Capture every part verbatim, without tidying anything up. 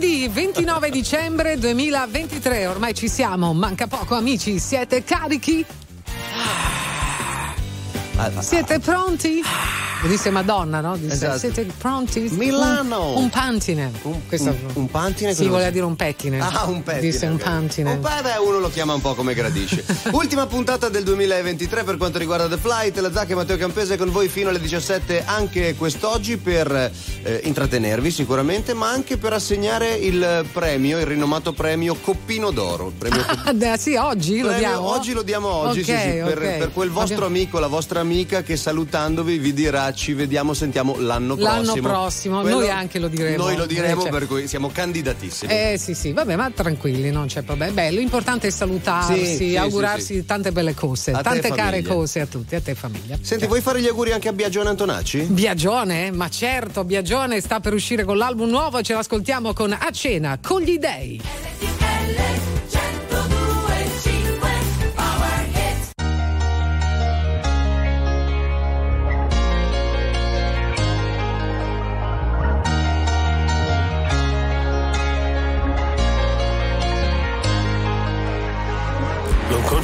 Venerdì ventinove dicembre duemilaventitré, ormai ci siamo, manca poco amici, siete carichi? Siete pronti? Disse Madonna, no? Disse, esatto. Siete pronti? Milano! Un, un pantine. Un, Questo, un, un pantine? Sì, voleva si... dire un pettine. Ah, un pettine. Disse okay. Un pantine. Un pantine, uno lo chiama un po' come gradisce. Ultima puntata del duemilaventitré per quanto riguarda The Flight. La Zacca e Matteo Campese con voi fino alle diciassette anche quest'oggi per eh, intrattenervi sicuramente, ma anche per assegnare il premio, il rinomato premio Coppino d'Oro. Premio ah, Cop... sì, oggi premio, lo diamo? Oggi lo diamo oggi, okay, sì, sì, okay. Per, per quel vostro Abbiamo... amico, la vostra amica che salutandovi vi dirà ci vediamo, sentiamo l'anno prossimo. L'anno prossimo, Quello, noi anche lo diremo. Noi lo diremo, cioè, per cui siamo candidatissimi. Eh sì sì, vabbè, ma tranquilli, non c'è problema. Bello, l'importante è salutarsi, sì, sì, augurarsi sì, sì. tante belle cose, a tante care cose a tutti, a te famiglia. Senti, Ciao. Vuoi fare gli auguri anche a Biagione Antonacci? Biagione? Ma certo, Biagione sta per uscire con l'album nuovo, ce l'ascoltiamo con A Cena con gli Dei.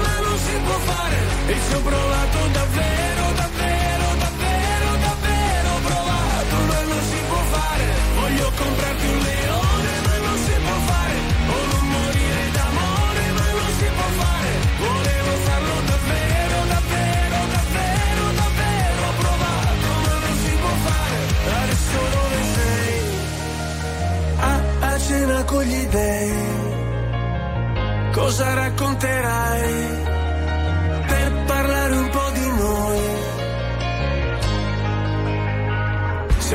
ma non si può fare, e ci ho provato davvero, davvero, davvero, davvero provato, ma non si può fare. Voglio comprarti un leone ma non si può fare, o non morire d'amore ma non si può fare, volevo farlo davvero, davvero, davvero, davvero provato, ma non si può fare. Adesso dove sei? A cena con gli dei, cosa racconterai per parlare un po' di noi? Se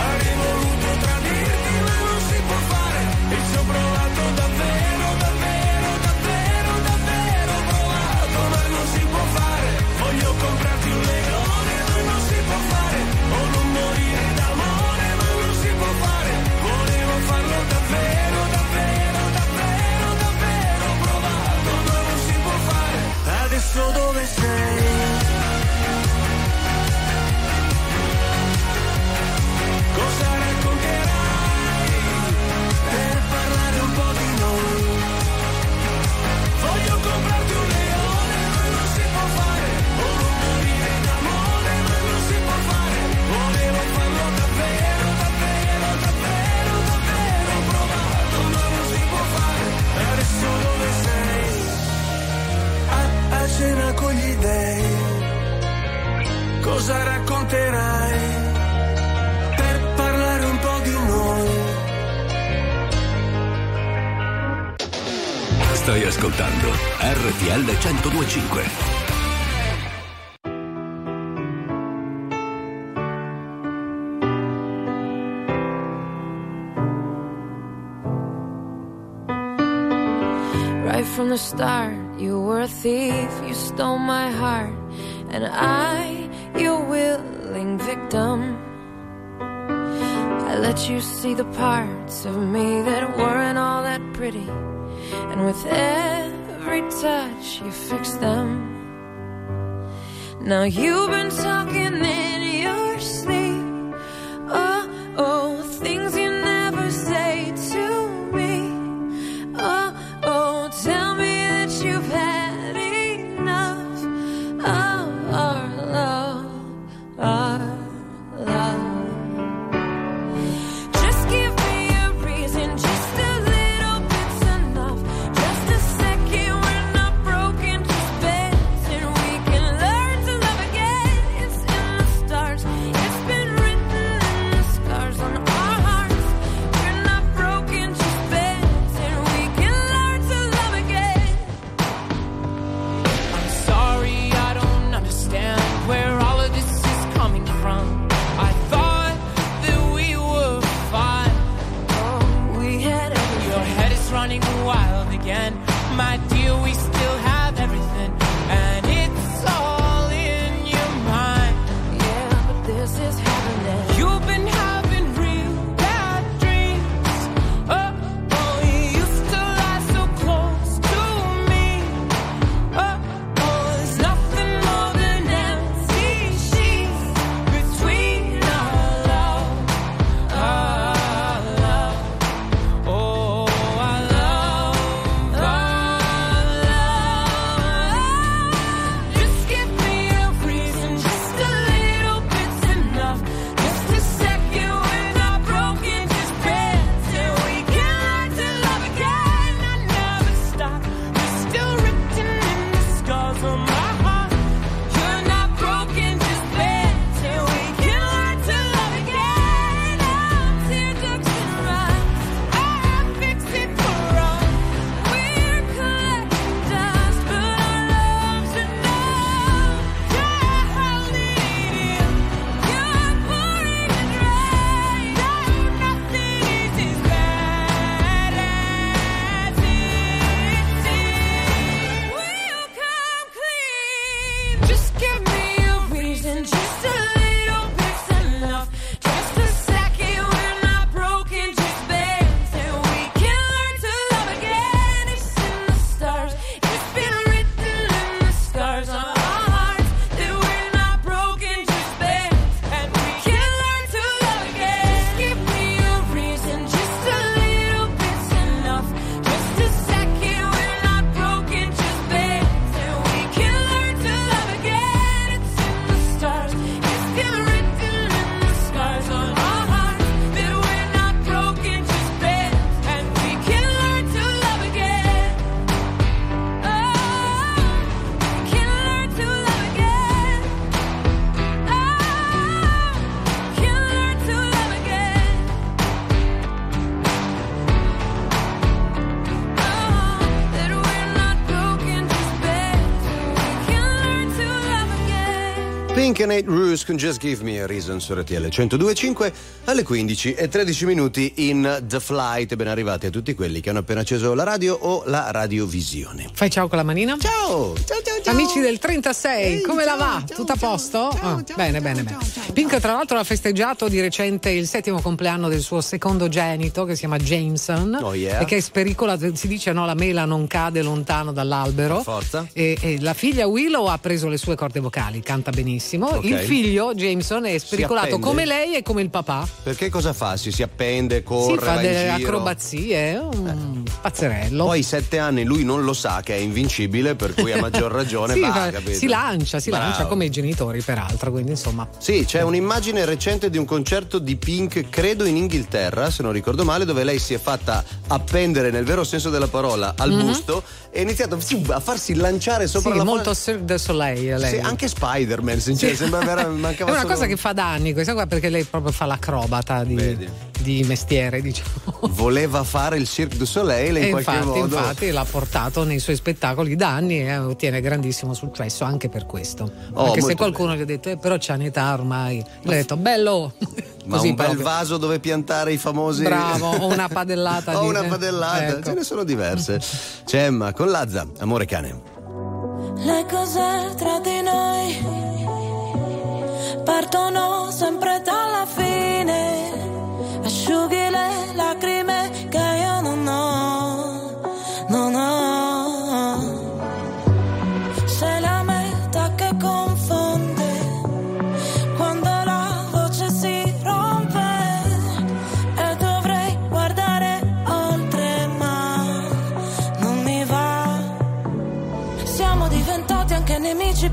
avrei voluto tradirti ma non si può fare, e ci ho provato davvero, davvero, davvero, davvero provato, ma non si può fare. Voglio comprarti un leone ma non si può fare, o non morire d'amore fare, volevo farlo davvero, davvero, davvero, davvero provato, ma non si può fare. Adesso dove sei? Cosa racconterai per parlare un po' di noi? Voglio comprarti un leone ma non si può fare, o non morire d'amore ma non si può fare, volevo farlo davvero, adesso dove sei? A, a cena con gli dei, cosa racconterai per parlare un po' di noi? Stai ascoltando R T L centodue e cinque. From the start, you were a thief, you stole my heart, and I, your willing victim. I let you see the parts of me that weren't all that pretty, and with every touch you fixed them. Now you've been talking in your sleep, oh, oh, things you never say to me, oh, oh, tell me that you've had enough of our love, our love. Just give me a reason, just a little bit's enough. Nate Roos con Just Give Me a Reason su R T L centodue e cinque alle quindici e tredici minuti in The Flight. Ben arrivati a tutti quelli che hanno appena acceso la radio o la radiovisione. Fai ciao con la manina. Ciao, ciao, ciao, ciao. Amici del trentasei, ehi, come ciao, la va? Ciao, tutto a posto? Ciao, ah, ciao, bene, ciao, bene, ciao, bene. Ciao, Pink tra l'altro ha festeggiato di recente il settimo compleanno del suo secondogenito che si chiama Jameson, oh, yeah. e che è spericola, si dice, no, la mela non cade lontano dall'albero. Forza. E, e la figlia Willow ha preso le sue corde vocali, canta benissimo. Okay. Il figlio Jameson è spericolato come lei e come il papà. Perché cosa fa? Si, si appende, corre, si fa delle acrobazie, un eh. pazzerello. Poi sette anni lui non lo sa che è invincibile, per cui a maggior ragione sì, bah, fa, si lancia, si Bravo. lancia come i genitori peraltro, quindi insomma. Sì, c'è un'immagine recente di un concerto di Pink, credo in Inghilterra, se non ricordo male, dove lei si è fatta appendere nel vero senso della parola al mm-hmm. busto e ha iniziato a farsi lanciare sopra sì, la molto Cirque du Soleil lei. Sì, anche Spider-Man, sinceramente. Sì. Vera, è una cosa un... che fa da anni questa qua, perché lei proprio fa l'acrobata di, di mestiere, diciamo. Voleva fare il Cirque du Soleil e in infatti, qualche modo infatti l'ha portato nei suoi spettacoli da anni e ottiene grandissimo successo anche per questo, oh, anche se qualcuno bene. gli ha detto eh, però c'ha un'età ormai, gli ha detto bello ma così un bel proprio. vaso dove piantare i famosi, bravo, o una padellata o di... una padellata, ecco. Ce ne sono diverse. Gemma con Lazza, Amore cane. Le cose tra di noi partono sempre dalla fine, asciughi le lacrime che io non ho, non ho. C'è la metà che confonde, quando la voce si rompe e dovrei guardare oltre ma non mi va. Siamo diventati anche nemici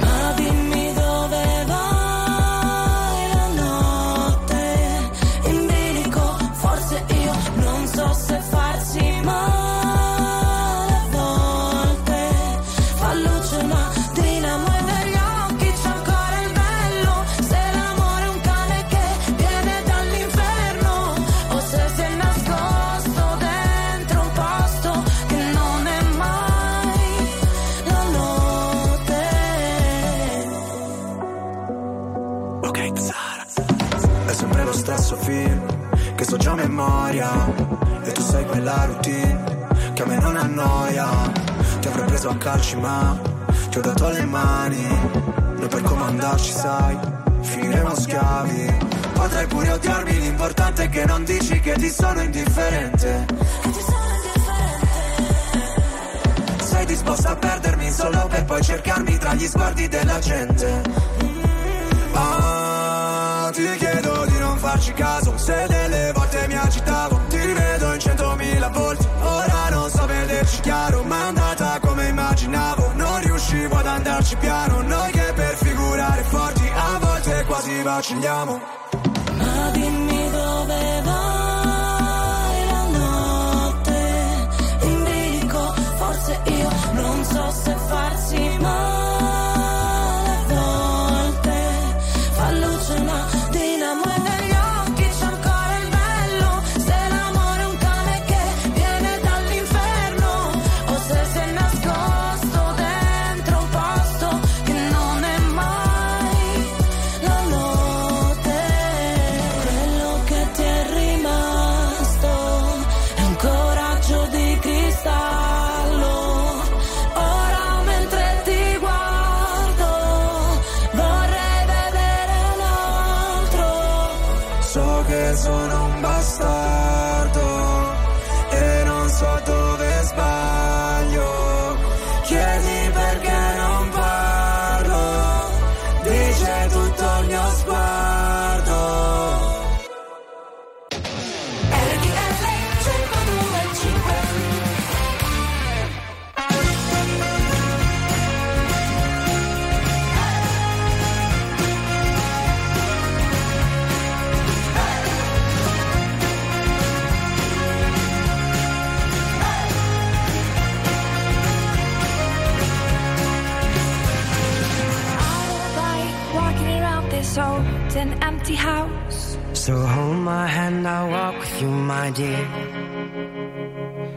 Ma dimmi dove vai la notte in bilico, forse io non so se farsi male. No già memoria, e tu sai quella routine che a me non annoia. Ti avrei preso a calci ma ti ho dato le mani, noi per comandarci sai finiremo schiavi. Potrai pure odiarmi, l'importante è che non dici che ti sono indifferente, che ti sono indifferente. Sei disposta a perdermi solo per poi cercarmi tra gli sguardi della gente. Ah, ti chiedo di non farci caso, se delle volte mi agitavo, ti rivedo in centomila volte. Ora non so vederci chiaro, ma è andata come immaginavo, non riuscivo ad andarci piano. Noi che per figurare forti a volte quasi vacilliamo. Ma dimmi dove vai la notte, in bilico, forse io non so se farsi male a volte, fa luce ma dinamo e negli occhi c'è ancora il bello, se l'amore è un cane che viene dall'inferno, o se sei nascosto dentro un posto che non è mai la notte. Sono un bastardo e non so dove sbaglio, chiedi perché non parlo, dice tutto il mio sguardo. R T L It's an empty house, so hold my hand, I'll walk with you, my dear.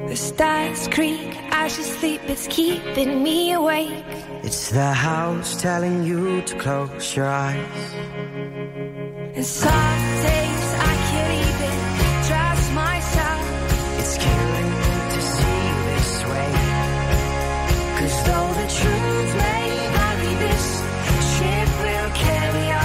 The stars creak as you sleep, it's keeping me awake. It's the house telling you to close your eyes. And some days I can't even trust myself. It's killing me to see this way, 'cause though the truth may vary, this ship will carry on.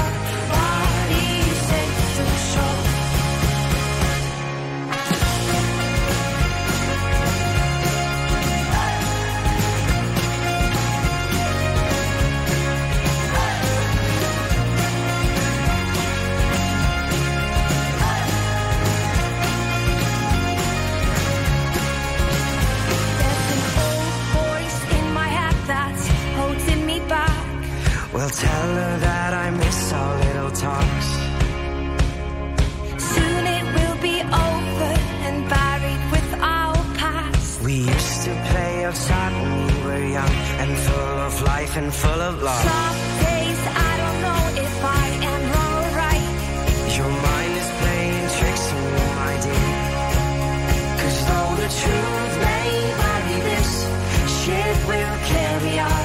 Well, tell her that I miss our little talks. Soon it will be over and buried with our past. We used to play outside when we were young, and full of life and full of love. Some days I don't know if I am wrong or right. Your mind is playing tricks on me, my dear, 'cause though the truth may vary, this ship will carry on.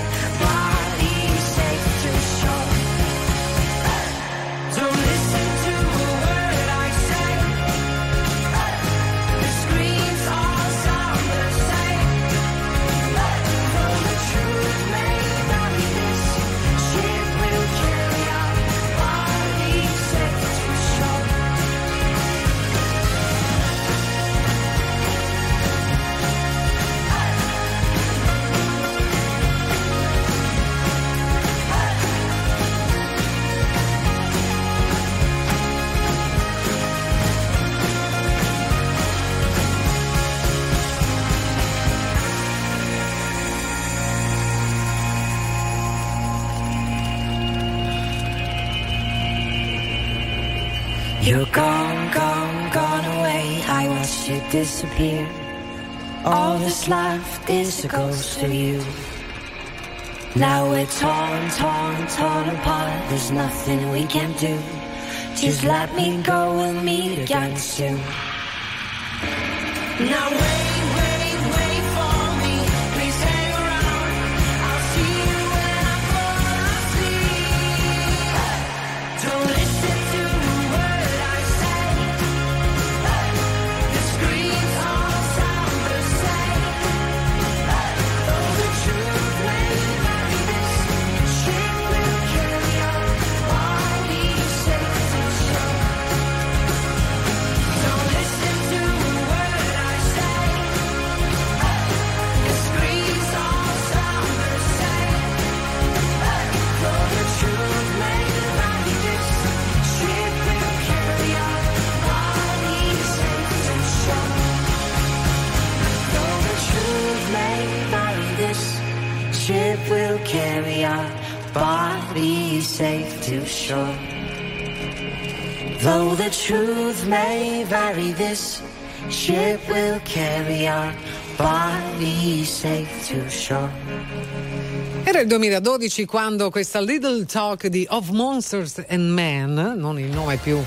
You're gone, gone, gone away, I watched you disappear. All that's left is a ghost of you. Now we're torn, torn, torn apart, there's nothing we can do. Just let me go, we'll meet again soon. Now wait. Hey! carry our bodies safe to shore. Though the truth may vary, this ship will carry our bodies safe to shore. Era il duemiladodici quando questa Little Talk di Of Monsters and Men, non il nome più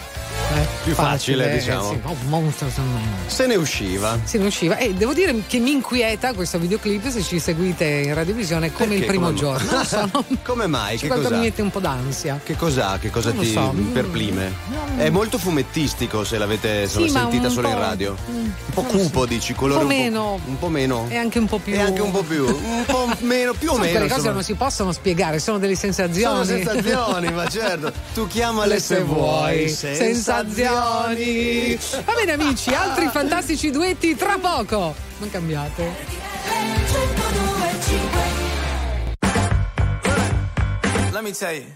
eh, più facile, facile diciamo, eh, sì, Of Monsters and Men, se ne usciva se ne usciva e devo dire che mi inquieta questo videoclip, se ci seguite in radiovisione, come perché? Il primo come giorno non so, come mai? Che cosa mi mette un po' d'ansia, che cos'ha? Che cosa ti so. perplime? Mm. È molto fumettistico, se l'avete se sì, l'ho sentita solo in radio, un po' cupo, so. dici colore un po' meno un po' meno e anche un po' più e anche un po' più un po' meno più o meno sono... non si possono spiegare, sono delle sensazioni. Sono sensazioni, ma certo. Tu chiamale se vuoi. Sensazioni. Va bene amici, altri fantastici duetti tra poco. Non cambiate. Let me tell you.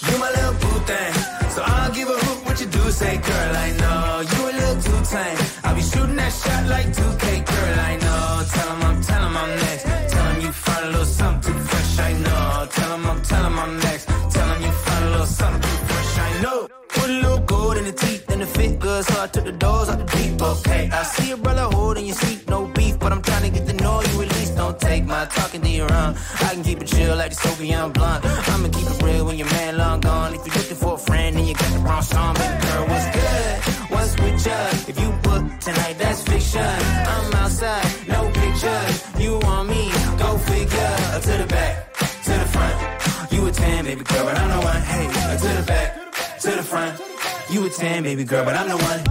You my little boo thing, so I'll give a hoot what you do say, girl. I know you a little too tame. I'll be shooting that shot like two K, girl. I know. Tell 'em I'm, tell 'em I'm next. Find a little something fresh, I know. Tell 'em I'm, tell 'em I'm next. Tell 'em you find a little something fresh, I know. Put a little gold in the teeth and the fit good, so I took the doors out the deep. Okay, I see a brother holding your seat, no beef, but I'm trying to get to know you at least. Don't take my talking to your own. I can keep it chill like the Soviet blunt. I'ma keep it real when your man long gone. If you're looking for a friend and you got the wrong song, baby girl, what's good? What's with ya? If you book tonight, that's fiction. I'm outside, no pictures. You want me? Go figure. Up to the back, to the front. You a ten, baby girl, but I'm the one. Hey, up to the back, to the front. You a ten, baby girl, but I'm the one. One.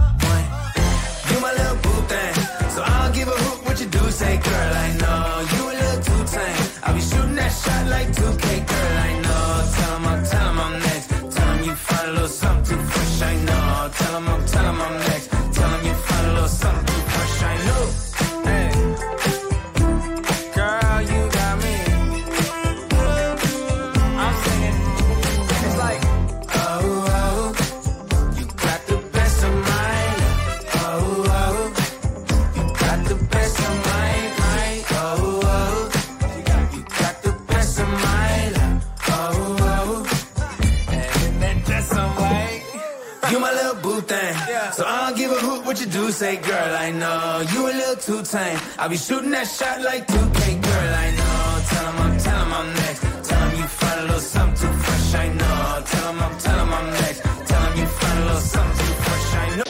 You my little boo thing, so I'll give a hoot what you do say, girl. I know you a little too tame. I'll be shooting that shot like two K, girl. I know. Tell 'em I'm, tell 'em I'm next. Tell 'em you find a little something fresh. I know. Tell 'em I'm, tell 'em I'm next. Tell 'em you find a little something fresh. I know. Do say, girl, I know you a little too tame. I'll be shooting that shot like two K, girl, I know. Tell 'em I'm, tell 'em I'm next. Tell 'em you find a little something too fresh, I know. Tell 'em I'm, tell 'em I'm next. Tell 'em you find a little something too fresh, I know.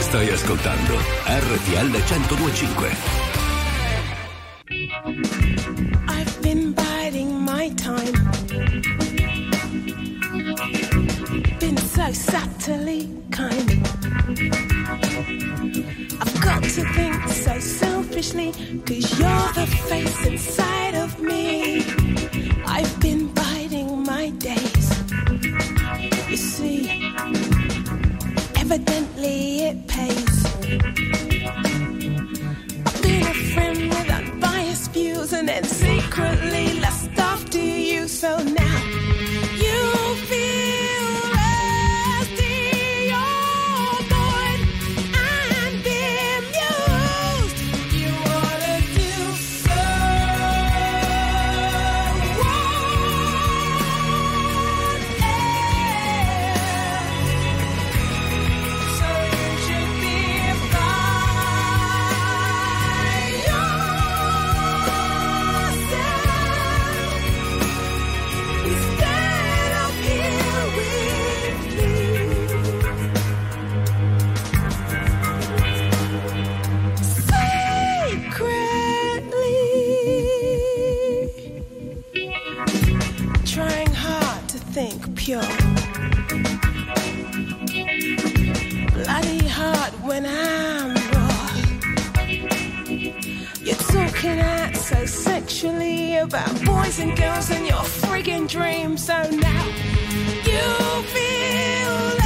Stai ascoltando R T L centodue e cinque. I've been biding my time. Been so subtly kind. I've got to think so selfishly, 'cause you're the face inside of me. I've been biding my days, you see. Evidently it pays. I've been a friend with unbiased views, and then secretly lust after you. So now you feel pure. Bloody hard when I'm raw. You're talking out so sexually about boys and girls and your friggin' dreams. So now you feel like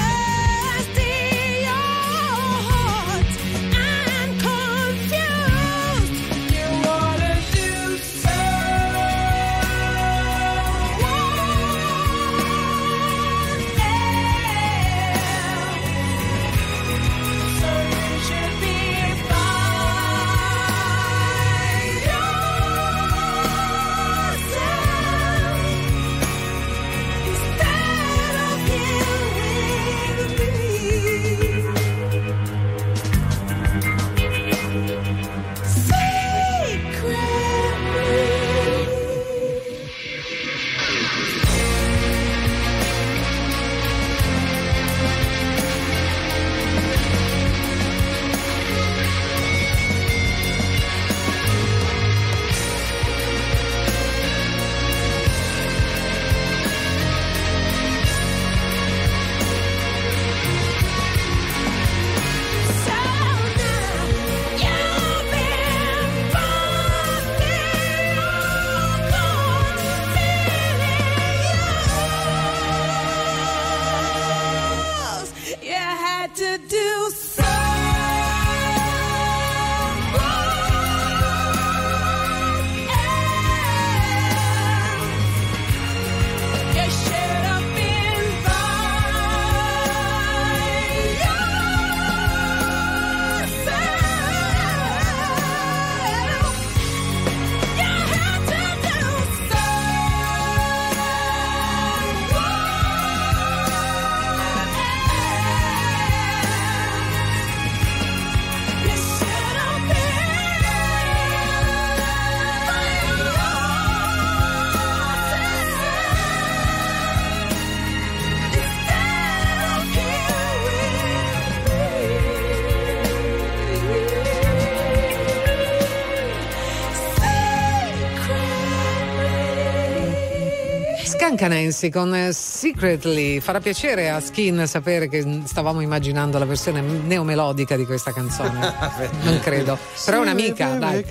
I had to do so. Canensi con Secretly. Farà piacere a Skin sapere che stavamo immaginando la versione neomelodica di questa canzone. Non credo, però è un'amica, dai.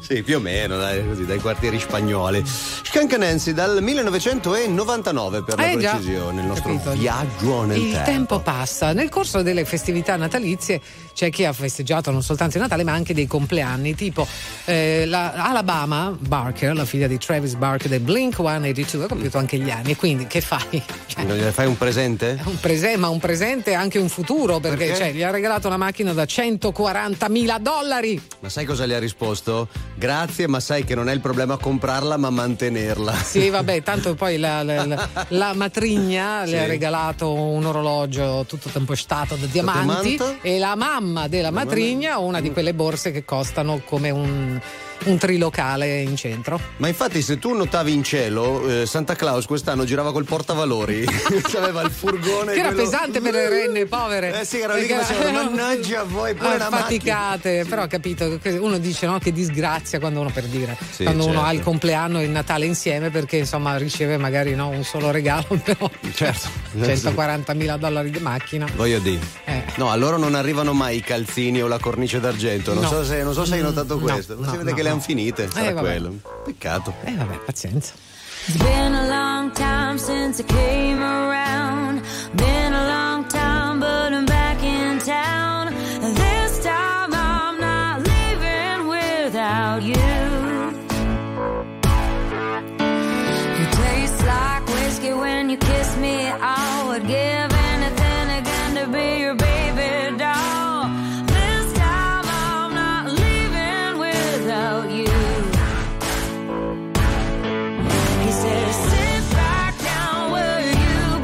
Sì, più o meno, dai, così, dai quartieri spagnoli. Scancanensi dal millenovecentonovantanove per la eh, precisione, già, il nostro capito. Viaggio nel il tempo. tempo passa. Nel corso delle festività natalizie c'è chi ha festeggiato non soltanto il Natale ma anche dei compleanni, tipo eh, la Alabama Barker, la figlia di Travis Barker del Blink centottantadue, ha compiuto anche gli anni, quindi che fai? Cioè, non gliene fai un presente? Un prese- ma un presente e anche un futuro, perché, perché? Cioè, gli ha regalato una macchina da centoquarantamila dollari. Ma sai cosa gli ha risposto? Grazie, ma sai che non è il problema comprarla ma mantenerla. Sì, vabbè, tanto poi la, la, la, la matrigna sì. Le ha regalato un orologio tutto tempostato da diamanti e la mamma della mamma matrigna me. Una di quelle borse che costano come un... un trilocale in centro. Ma infatti se tu notavi in cielo eh, Santa Claus quest'anno girava col portavalori. Aveva il furgone che era quello... pesante per le renne povere. Eh sì, era lì che facevano mannaggia voi pure la faticate, però ho capito che uno dice no, che disgrazia quando uno per dire sì, quando certo. Uno ha il compleanno e il Natale insieme, perché insomma riceve magari no un solo regalo, però certo, centoquarantamila dollari di macchina, voglio dire eh. No, a loro non arrivano mai i calzini o la cornice d'argento, non no. so se non so se hai notato mm, questo no, non si no, vede no. Che le han finite, sarà eh, quello. Peccato. Eh vabbè, pazienza. It's been a long time since I came around. Been a long time, but I'm back in town. This time I'm not leaving without you. You taste like whiskey when you kiss me. I would give anything again to be your baby doll. Sit back down where you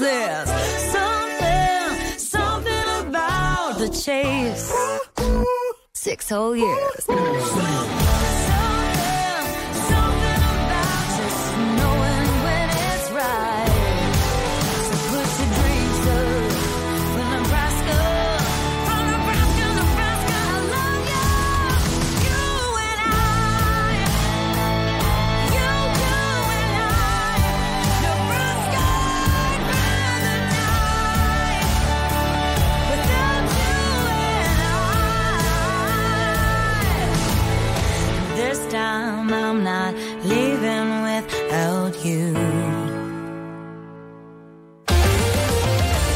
says something, something about the chase. Six whole years. I'm not leaving without you.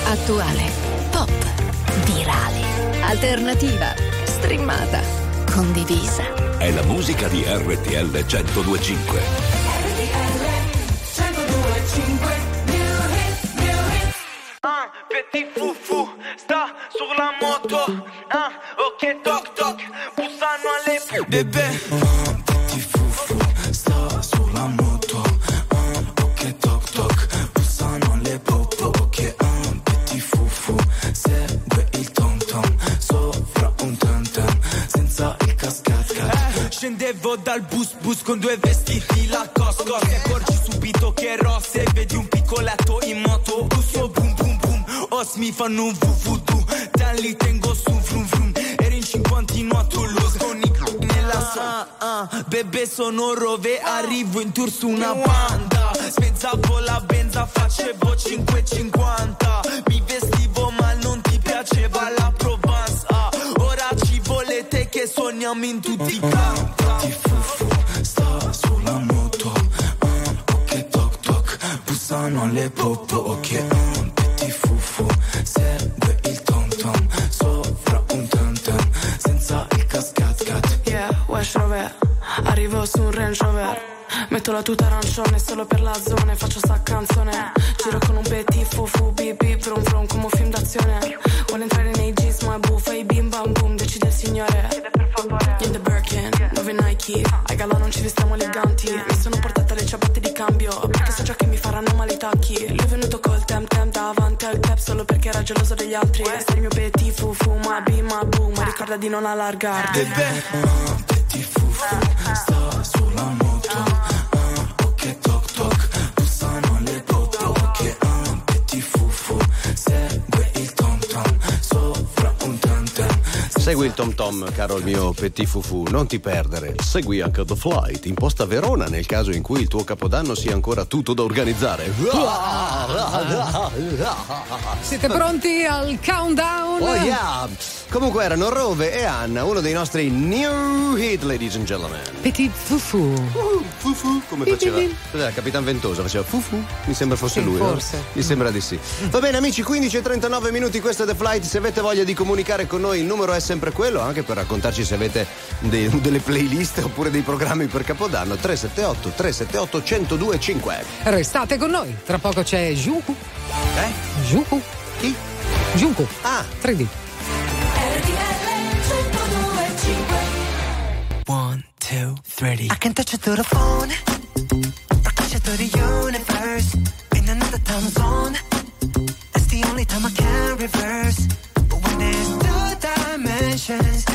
Attuale, pop, virale, alternativa, streamata, condivisa. È la musica di R T L centodue e cinque. R T L centodue e cinque. New hit, new hit. Ah, petit fufu, sta sulla moto. Ah, ok, toc toc, bussano alle bebè. Scendevo dal bus bus con due vestiti la Costco. Ti accorgi subito che è rossa e vedi un piccoletto in moto. Busso boom boom boom, os mi fanno un vuvutu. Dan li tengo su frum frum, ero in cinquanta in nuoto. Lo sconico nella sua ah, ah, bebè sono rove, arrivo in tour su una Panda. Spezzavo la benza, facevo cinque e cinquanta. Mi vestivo ma non ti piaceva la Provence ah. Ora ci volete che sogniamo in tutti i campi. Sono le popo, ok, un petit fufu, segue il tom tom, sopra un tam tam, senza il cascat cat. Yeah, West Rover, arrivo su un Range Rover, metto la tuta arancione solo per la zona, faccio sta canzone, giro con un petit fufu, bip bip brum brum come un film d'azione, vuole entrare nei jeans ma è buffa, i bim bam boom, decide il signore, in the Birkin, dove Nike, ai gala non ci vestiamo eleganti, mi sono portata le ciabatte di cambio, perché so già che mi faranno male i tacchi. Lui è venuto col tem tem davanti al cap solo perché era geloso degli altri. Questo è il mio petit fufu, ma bima boom, ma ricorda di non allargarti. Bebè, ah, petit fufu, sta sulla moto, ah, ok toc toc, bussano le botte, ok, ah, petit fufu, segue il tom tom, sopra un tam tam. Segui il tom tom, caro il mio petit fufu, non ti perdere. Segui anche The Flight, in posta Verona nel caso in cui il tuo capodanno sia ancora tutto da organizzare. Siete pronti al countdown? Oh yeah! Comunque erano Rove e Anna, uno dei nostri new hit, ladies and gentlemen. Petit fufu. Uh, fufu, come faceva? Cos'era? Capitan Ventosa faceva fufu? Mi sembra fosse sì, lui. Forse. No? Mi sembra di sì. Va bene amici, quindici e trentanove minuti, questo è The Flight. Se avete voglia di comunicare con noi, il numero è sempre quello, anche per raccontarci se avete dei, delle playlist oppure dei programmi per Capodanno. Tre sette otto tre sette otto uno zero due cinque. Restate con noi, tra poco c'è Junku. Eh? Junku? Chi? Junku. Ah, tre D. one, two, three I can touch you through the phone, I can touch you through the universe, in another time zone, that's the only time I can reverse. But when there's two dimensions,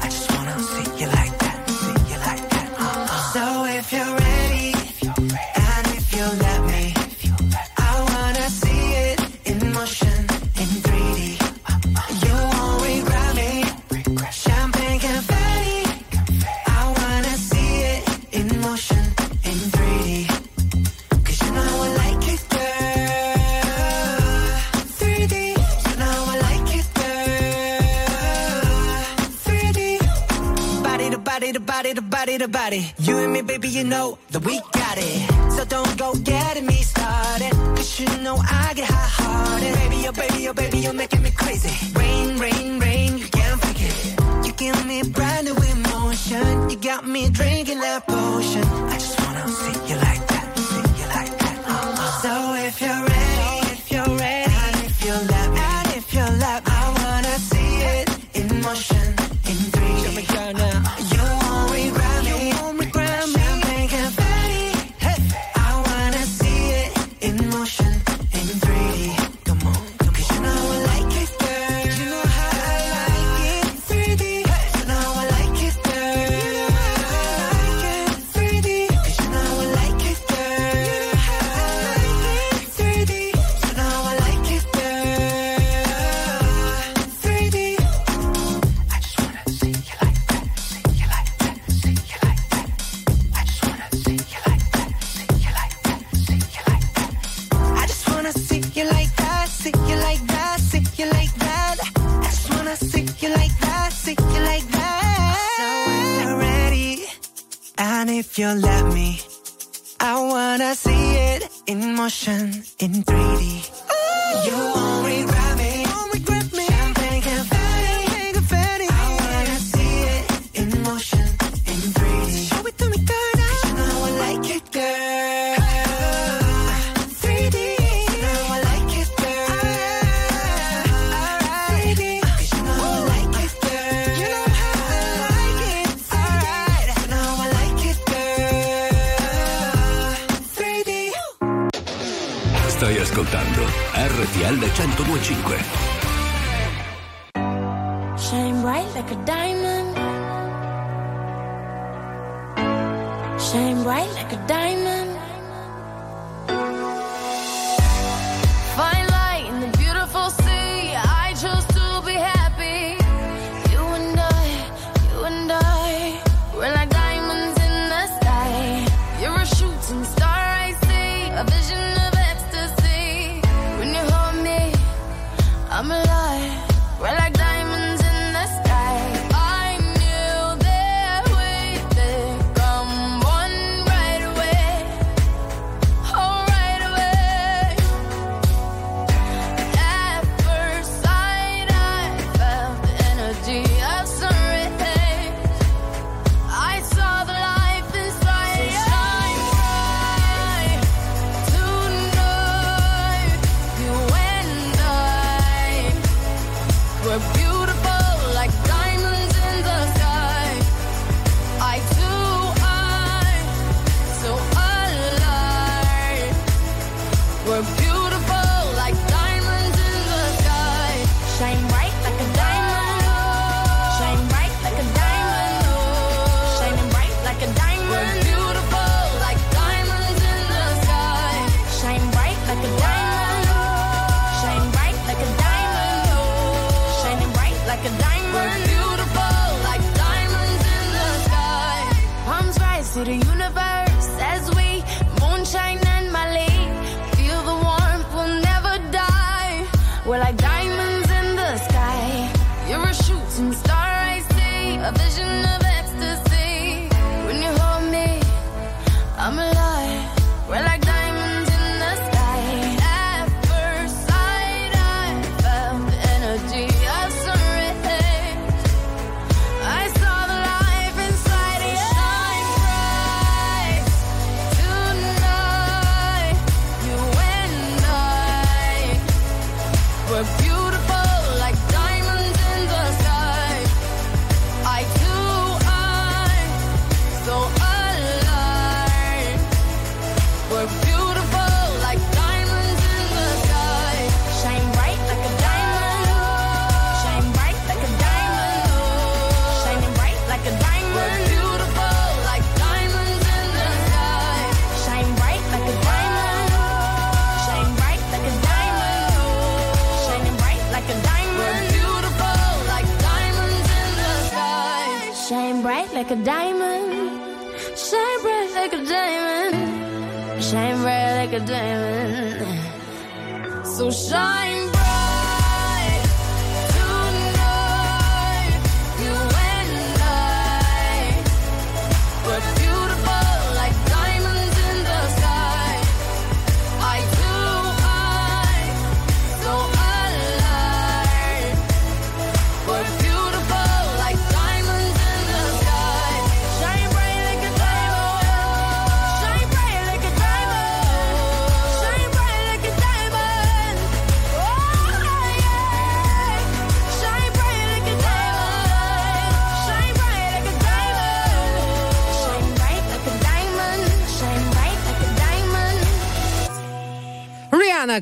I just wanna see you like that, see you like that. Uh-uh. So if you're ready, if you're ready, and if you let me, if you let me, I wanna see it in motion, in three D. Uh-uh. You won't regret me. Regret. Champagne confetti. confetti. I wanna see it in motion, in three D. Cause you know I like it, girl. three D. You know I like it, girl. three D. Body to body to body to body to body. You and me, baby, you know that we got it. So don't go getting me started, cause you know I get hot-hearted. Baby, oh baby, oh baby, you're making me crazy. Rain, rain, rain, you can't fake it. You give me brand new emotion, you got me drinking that potion. I just wanna see you like that, see you like that. Uh-uh. So if you're ready, so if you're ready, and if you love me, and if you love me, I wanna see it in motion, in three D. Uh-uh. You won't regret me. you let me. I wanna see it in motion, in three D. Ooh. You won't regret me. Won't regret me. Champagne confetti. Champagne confetti. I wanna see it in motion, in three D. Show it to me, girl. 'Cause you know I like it, girl. three D. You know I like it, girl. Alright. three D. 'Cause you know I like it, girl. You know I like it. Alright. You know I like it, girl. three D. Stai ascoltando R T L centodue e cinque. Shine bright like a diamond. Shine bright like a diamond.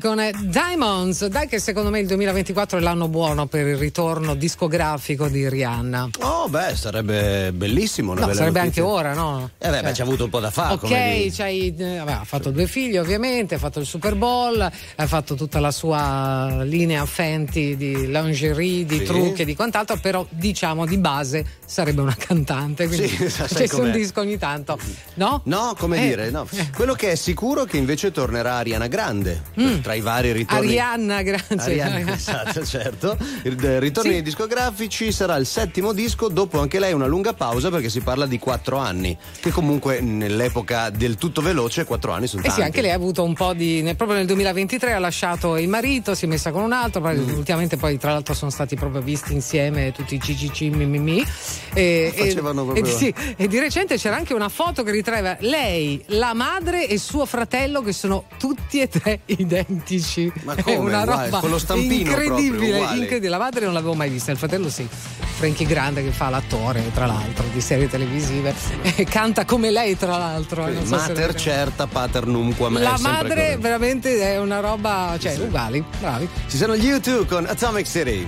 Con Diamonds, dai, che secondo me il duemilaventiquattro è l'anno buono per il ritorno discografico di Rihanna. Oh, beh, sarebbe bellissimo. Una no, bella sarebbe notizia. Anche ora, no? Eh, beh, eh. beh, c'ha avuto un po' da fare. Ok, c'hai, vabbè, ha fatto due figli, ovviamente, ha fatto il Super Bowl, ha fatto tutta la sua linea Fenty di lingerie, di sì. trucchi e di quant'altro, però diciamo di base sarebbe una cantante, quindi sì, c'è un disco ogni tanto, no? No, come eh. dire, no. Quello che è sicuro è che invece tornerà Ariana Grande. Mm. mm. tra i vari ritorni. Arianna Grande. Arianna, esatto, certo. Ritorni sì. discografici, sarà il settimo disco, dopo anche lei una lunga pausa perché si parla di quattro anni, che comunque nell'epoca del tutto veloce quattro anni sono tanti. Eh sì, anche lei ha avuto un po' di, proprio nel duemilaventitré ha lasciato il marito, si è messa con un altro, mm. ultimamente poi tra l'altro sono stati proprio visti insieme tutti i C C C, mimimi. E, Facevano e, e, sì, e di recente c'era anche una foto che ritraeva lei, la madre e suo fratello che sono tutti e tre identici. Ma come? È una roba Vai, con lo stampino incredibile, proprio, incredibile. La madre non l'avevo mai vista, il fratello sì. Frankie Grande, che fa l'attore tra l'altro di serie televisive, eh, canta come lei tra l'altro. Sì, non so, mater certa pater numquam. La madre così. Veramente è una roba, cioè sì. uguali, bravi. Ci sono gli U due con Atomic City.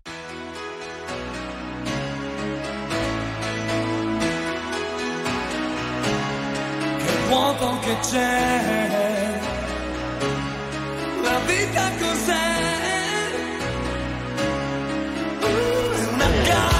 Che vuoto che c'è. La vita cos'è? Uh, una gara.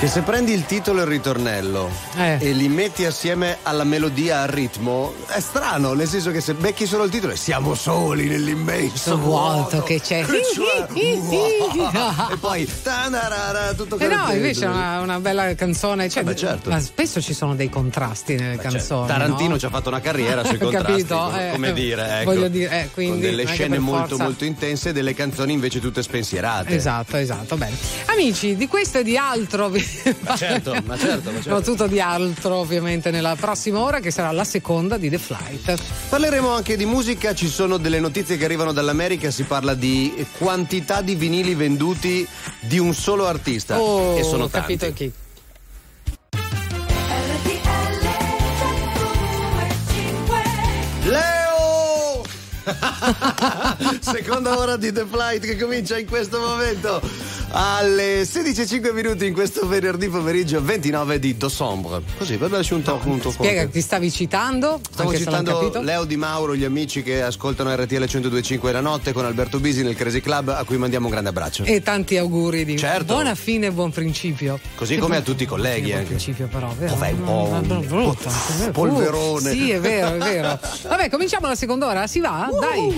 Che se prendi il titolo e il ritornello eh. e li metti assieme alla melodia, al ritmo, è strano, nel senso che se becchi solo il titolo e siamo soli nell'immenso vuoto che c'è, che c'è e poi tanarara, tutto eh no, invece è una, una bella canzone, cioè, ah, certo. ma spesso ci sono dei contrasti nelle ma canzoni, certo. Tarantino no? ci ha fatto una carriera sui contrasti, come, come eh, dire, ecco, voglio dire eh, quindi, con delle scene molto forza. molto intense e delle canzoni invece tutte spensierate. Esatto, esatto, bene. Amici, di questo e di altro vi ma certo, ma certo, ma certo. No, tutto di altro ovviamente nella prossima ora, che sarà la seconda di The Flight. Parleremo anche di musica, ci sono delle notizie che arrivano dall'America, si parla di quantità di vinili venduti di un solo artista, oh, e sono tanti. Capito chi? Seconda ora di The Flight che comincia in questo momento alle sedici e cinque minuti in questo venerdì pomeriggio ventinove di dicembre. Così va bene, un tocco, un tocco. Spiega, ti stavi citando? Stavo citando Leo Di Mauro, gli amici che ascoltano R T L centodue e cinque la notte con Alberto Bisi nel Crazy Club, a cui mandiamo un grande abbraccio. E tanti auguri di certo. buona fine e buon principio. Così come a tutti i colleghi. Buon principio però, vero? Vabbè, un po' un polverone. Sì, è vero, è vero. Vabbè, cominciamo la seconda ora, si va? Uh. Dai.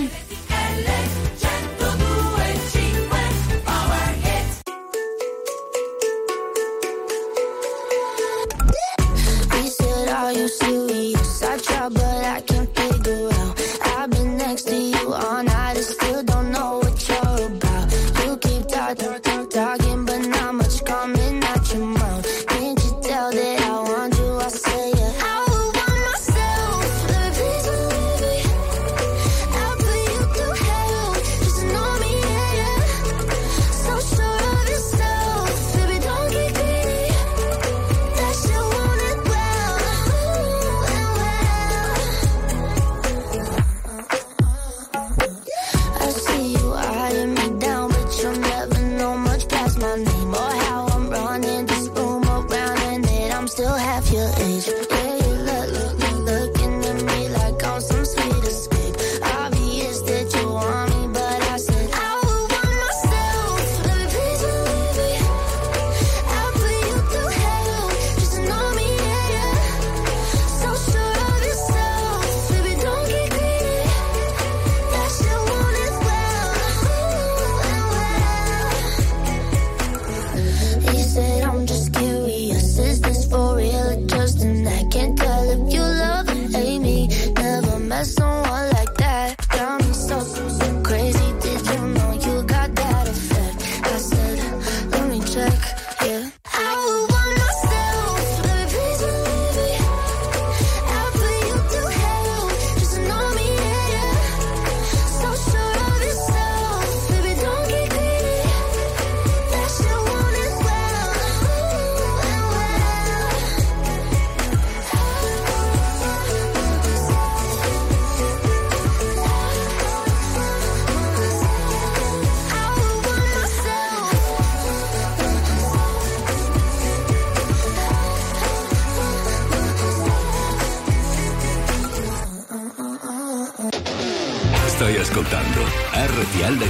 I said, are you serious? I tried, but I can't figure out. I've been next to you all night, I still don't know what you're about. You keep talking, talking, but not much coming out your mouth. Can't you tell that I want you? I say, yeah.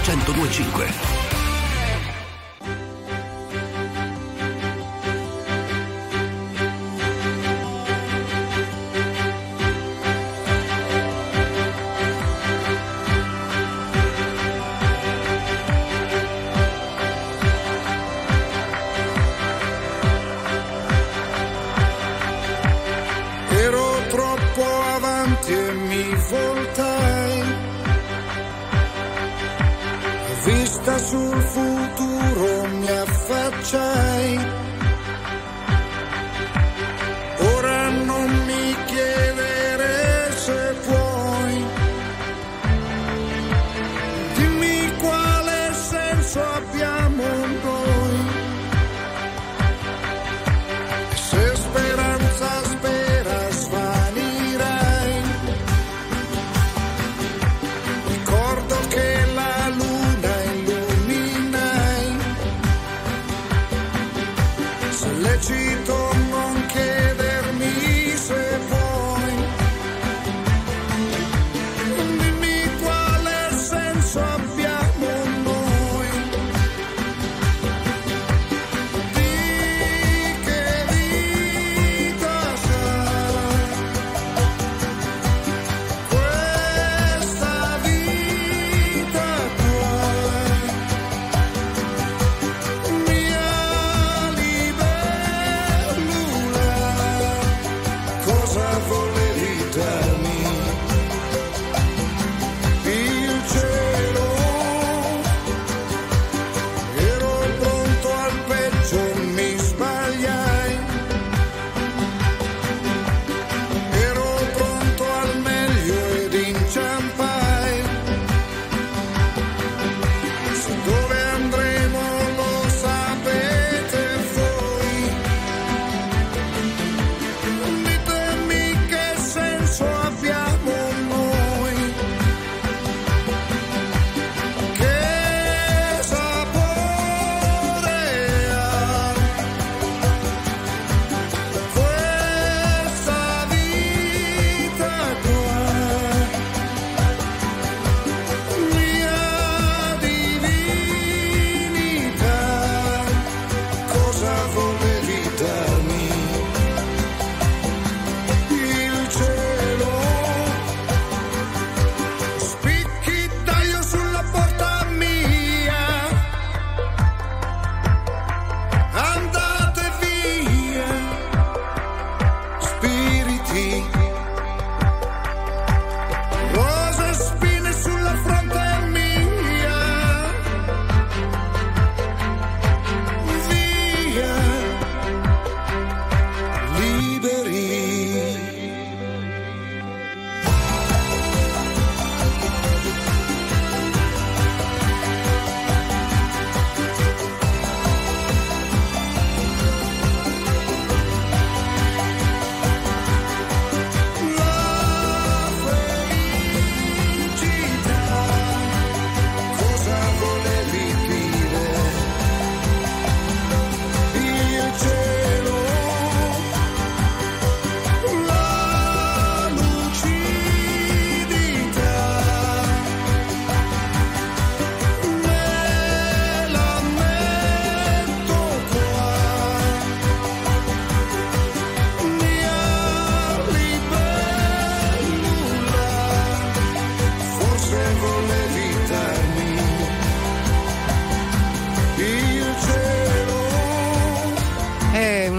centodue e cinque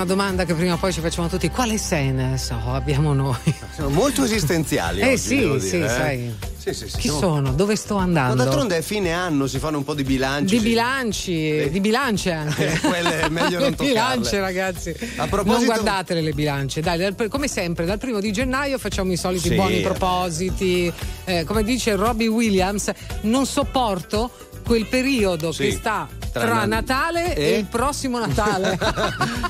una domanda che prima o poi ci facciamo tutti: quale senso abbiamo noi? Sono molto esistenziali. Eh oggi, sì, sì, dire, sai. Eh? Sì, sì, sì, chi siamo... sono? Dove sto andando? Ma d'altronde è fine anno, si fanno un po' di bilanci. Di bilanci, eh. di bilance anche. Eh, quelle è meglio non toccarle. Bilance, ragazzi. A proposito... Non guardatele le bilance. Dai, dal, come sempre, dal primo di gennaio facciamo i soliti sì. buoni propositi. Eh, come dice Robbie Williams, non sopporto quel periodo sì. che sta tra, tra Natale e... e il prossimo Natale.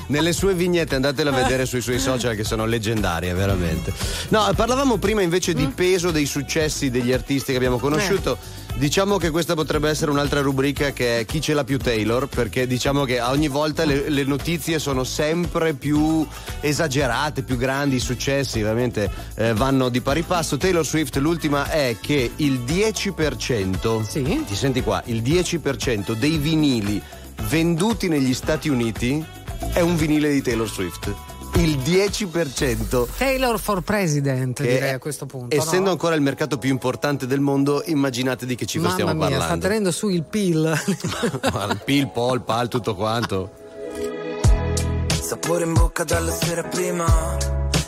Nelle sue vignette, andatela a vedere sui suoi social che sono leggendarie, veramente. No, parlavamo prima invece di peso dei successi degli artisti che abbiamo conosciuto. Eh. Diciamo che questa potrebbe essere un'altra rubrica che è chi ce l'ha più Taylor, perché diciamo che ogni volta le, le notizie sono sempre più esagerate, più grandi, i successi veramente eh, vanno di pari passo. Taylor Swift, l'ultima è che il dieci per cento, sì. ti senti qua, il dieci per cento dei vinili venduti negli Stati Uniti è un vinile di Taylor Swift. Il dieci per cento. Taylor for President, direi a questo punto. Essendo no? ancora il mercato più importante del mondo, immaginate di che cifra Mamma stiamo mia, parlando. Sta tenendo su il P I L. Il P I L, Pol, Pal, tutto quanto. Sapore in bocca dalla sera prima.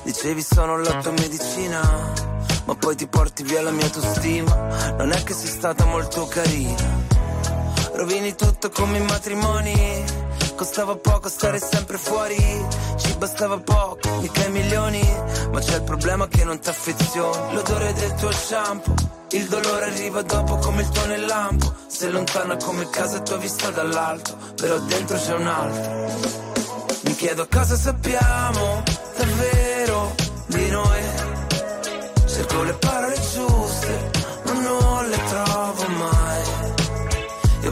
Dicevi sono la tua medicina, ma poi ti porti via la mia autostima. Non è che sei stata molto carina. Rovini tutto come i matrimoni. Costava poco stare sempre fuori, ci bastava poco, mica i milioni. Ma c'è il problema che non t'affezioni. L'odore del tuo shampoo, il dolore arriva dopo come il tuo nel lampo. Sei lontana come casa tua vista dall'alto, però dentro c'è un altro. Mi chiedo cosa sappiamo davvero di noi. Cerco le parole giuste, ma non le trovo mai. Io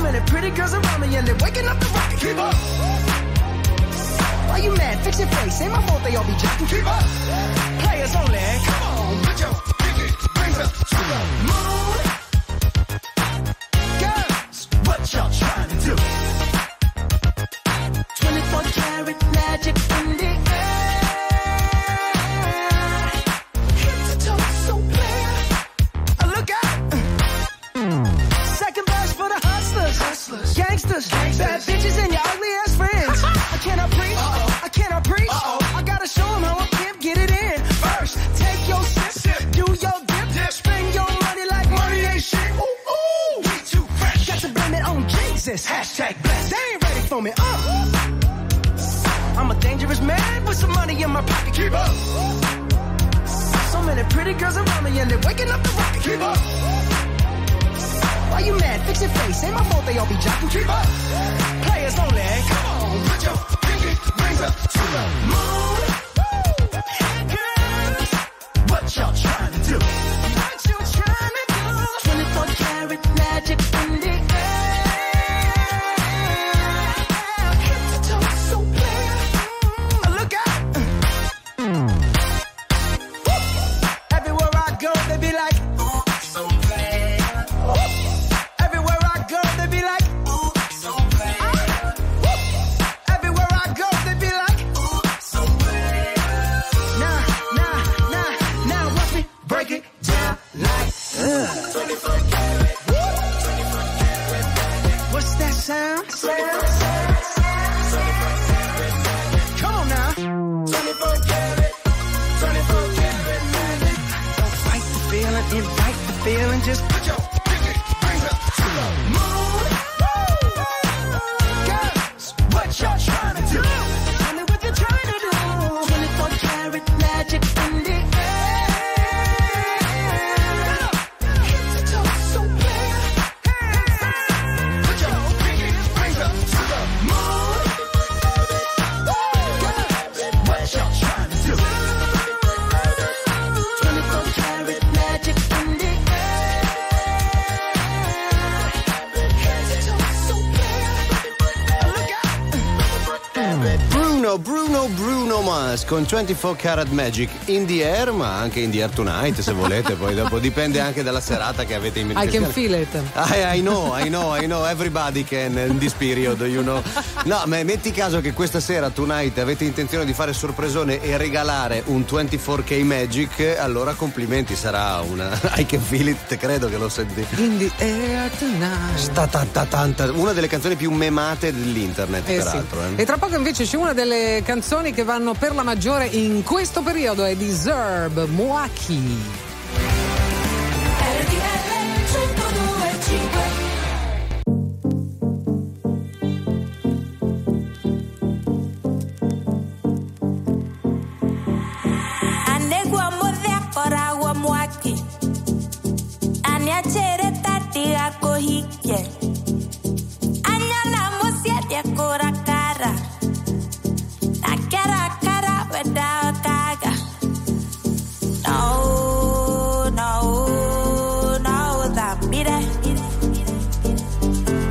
moment, and pretty girls around me, and they're waking up the rocket. Keep up. Why you mad? Fix your face. Ain't my fault they all be jacking. Keep up. Players only. Come on, put your pinky rings up to the moon. Girls, what y'all trying to do? twenty-four karat magic in the bad bitches and your ugly ass friends. I cannot preach, uh-oh. I cannot preach. Uh-oh. I gotta show them how I can't get it in. First, take your sip, sip. Do your dip, dip, spend your money like money ain't shit. Ooh, ooh, we too fresh. Got to blame it on Jesus. Hashtag blessed. They ain't ready for me. Uh. I'm a dangerous man with some money in my pocket. Keep up. So many pretty girls around me and they're waking up the rocket. Keep up. Why you mad? Fix your face. Ain't my fault they all be jocking. Keep up. Players only. Come on, put your pinky rings up to the moon. Hey girls, what y'all trying to do? What you trying to do? twenty-four karat magic in the air. Hip to toe, so clear. Look out. Mm. Everywhere I go, they be like, oh, so clear. Sound, sound, sound, sound. Come on now. twenty-four karat, twenty-four karat magic. Don't fight the feeling, invite the feeling. Just put your pinky rings up to the moon. Girls, what y'all trying to do? Tell me what you're trying to do. twenty-four karat magic in the air. Hit the toe, so clear. Bruno Bruno Mars con twenty-four karat Magic in the air, ma anche in the air tonight se volete, poi dopo dipende anche dalla serata che avete in mente. I can feel it. I, I know, I know, I know, everybody can in this period, you know. No, ma metti caso che questa sera, tonight, avete intenzione di fare sorpresone e regalare un twenty-four K Magic, allora complimenti, sarà una I can feel it, credo che lo senti. In the air tonight. Sta, ta, ta, tanta, una delle canzoni più memate dell'internet, eh, peraltro. Sì. Eh. E tra poco invece c'è una delle canzoni che vanno per la maggiore in questo periodo, è di Zerb, Moaki. Anegua mordea coragua Moaki. Ania cereta tira cohique. Ania la mosiete cora cara. Without Gaga. No, no, no, that be that.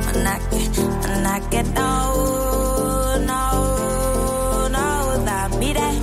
When I get, when I get, no, no, no, that be that.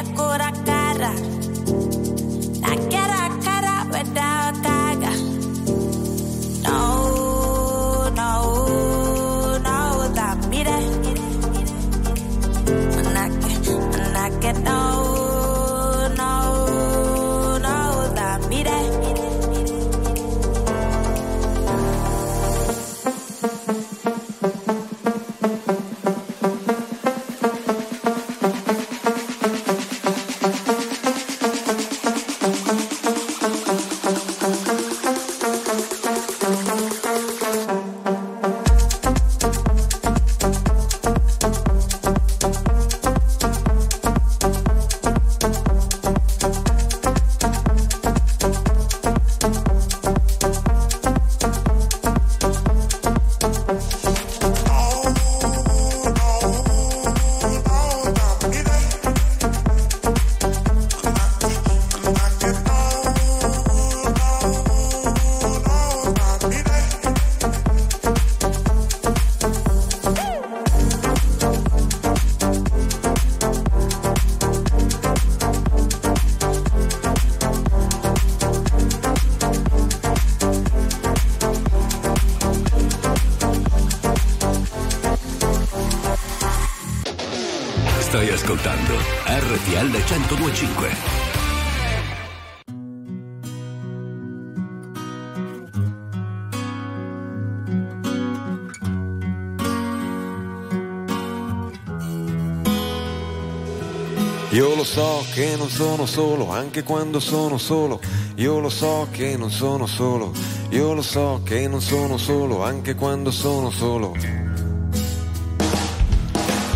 ancora cara, la chiara cara veda taga. No, no, no, da mire, una che, una che no, no, no, da mire. R T L centodue e cinque. Io lo so che non sono solo, anche quando sono solo. Io lo so che non sono solo. Io lo so che non sono solo, anche quando sono solo.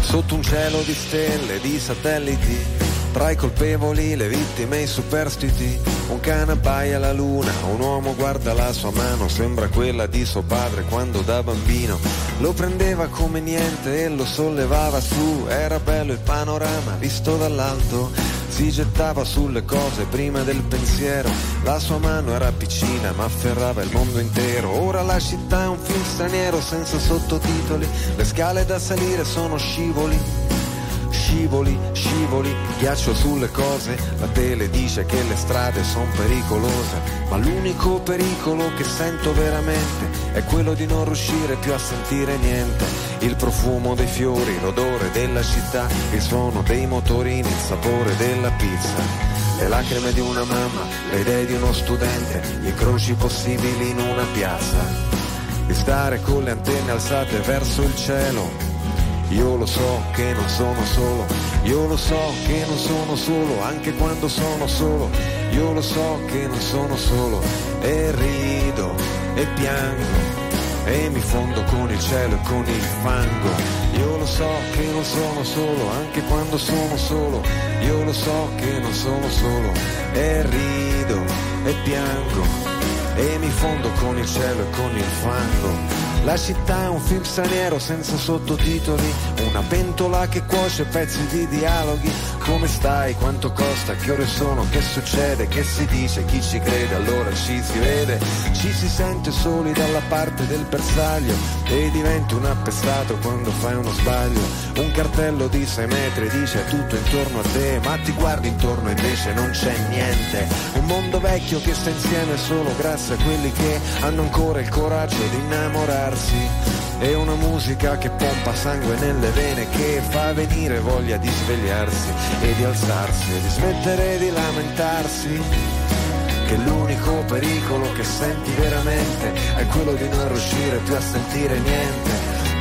Sotto un cielo di stelle, di satelliti, tra i colpevoli, le vittime e i superstiti. Un cane abbaia la luna, un uomo guarda la sua mano, sembra quella di suo padre quando da bambino lo prendeva come niente e lo sollevava su. Era bello il panorama visto dall'alto, si gettava sulle cose prima del pensiero. La sua mano era piccina ma afferrava il mondo intero. Ora la città è un film straniero senza sottotitoli, le scale da salire sono scivoli, scivoli, scivoli, ghiaccio sulle cose. La tele dice che le strade sono pericolose, ma l'unico pericolo che sento veramente è quello di non riuscire più a sentire niente. Il profumo dei fiori, l'odore della città, il suono dei motorini, il sapore della pizza, le lacrime di una mamma, le idee di uno studente, gli incroci possibili in una piazza, di stare con le antenne alzate verso il cielo. Io lo so che non sono solo, io lo so che non sono solo, anche quando sono solo. Io lo so che non sono solo, e rido, e piango, e mi fondo con il cielo e con il fango. Io lo so che non sono solo, anche quando sono solo. Io lo so che non sono solo, e rido, e piango, e mi fondo con il cielo e con il fango. La città è un film straniero senza sottotitoli, una pentola che cuoce pezzi di dialoghi. Come stai? Quanto costa? Che ore sono? Che succede? Che si dice? Chi ci crede? Allora ci si vede. Ci si sente soli dalla parte del bersaglio e diventi un appestato quando fai uno sbaglio. Un cartello di sei metri dice tutto intorno a te, ma ti guardi intorno e invece non c'è niente. Un mondo vecchio che sta insieme solo grazie a quelli che hanno ancora il coraggio di innamorarsi. E una musica che pompa sangue nelle vene, che fa venire voglia di svegliarsi e di alzarsi e di smettere di lamentarsi, che l'unico pericolo che senti veramente è quello di non riuscire più a sentire niente,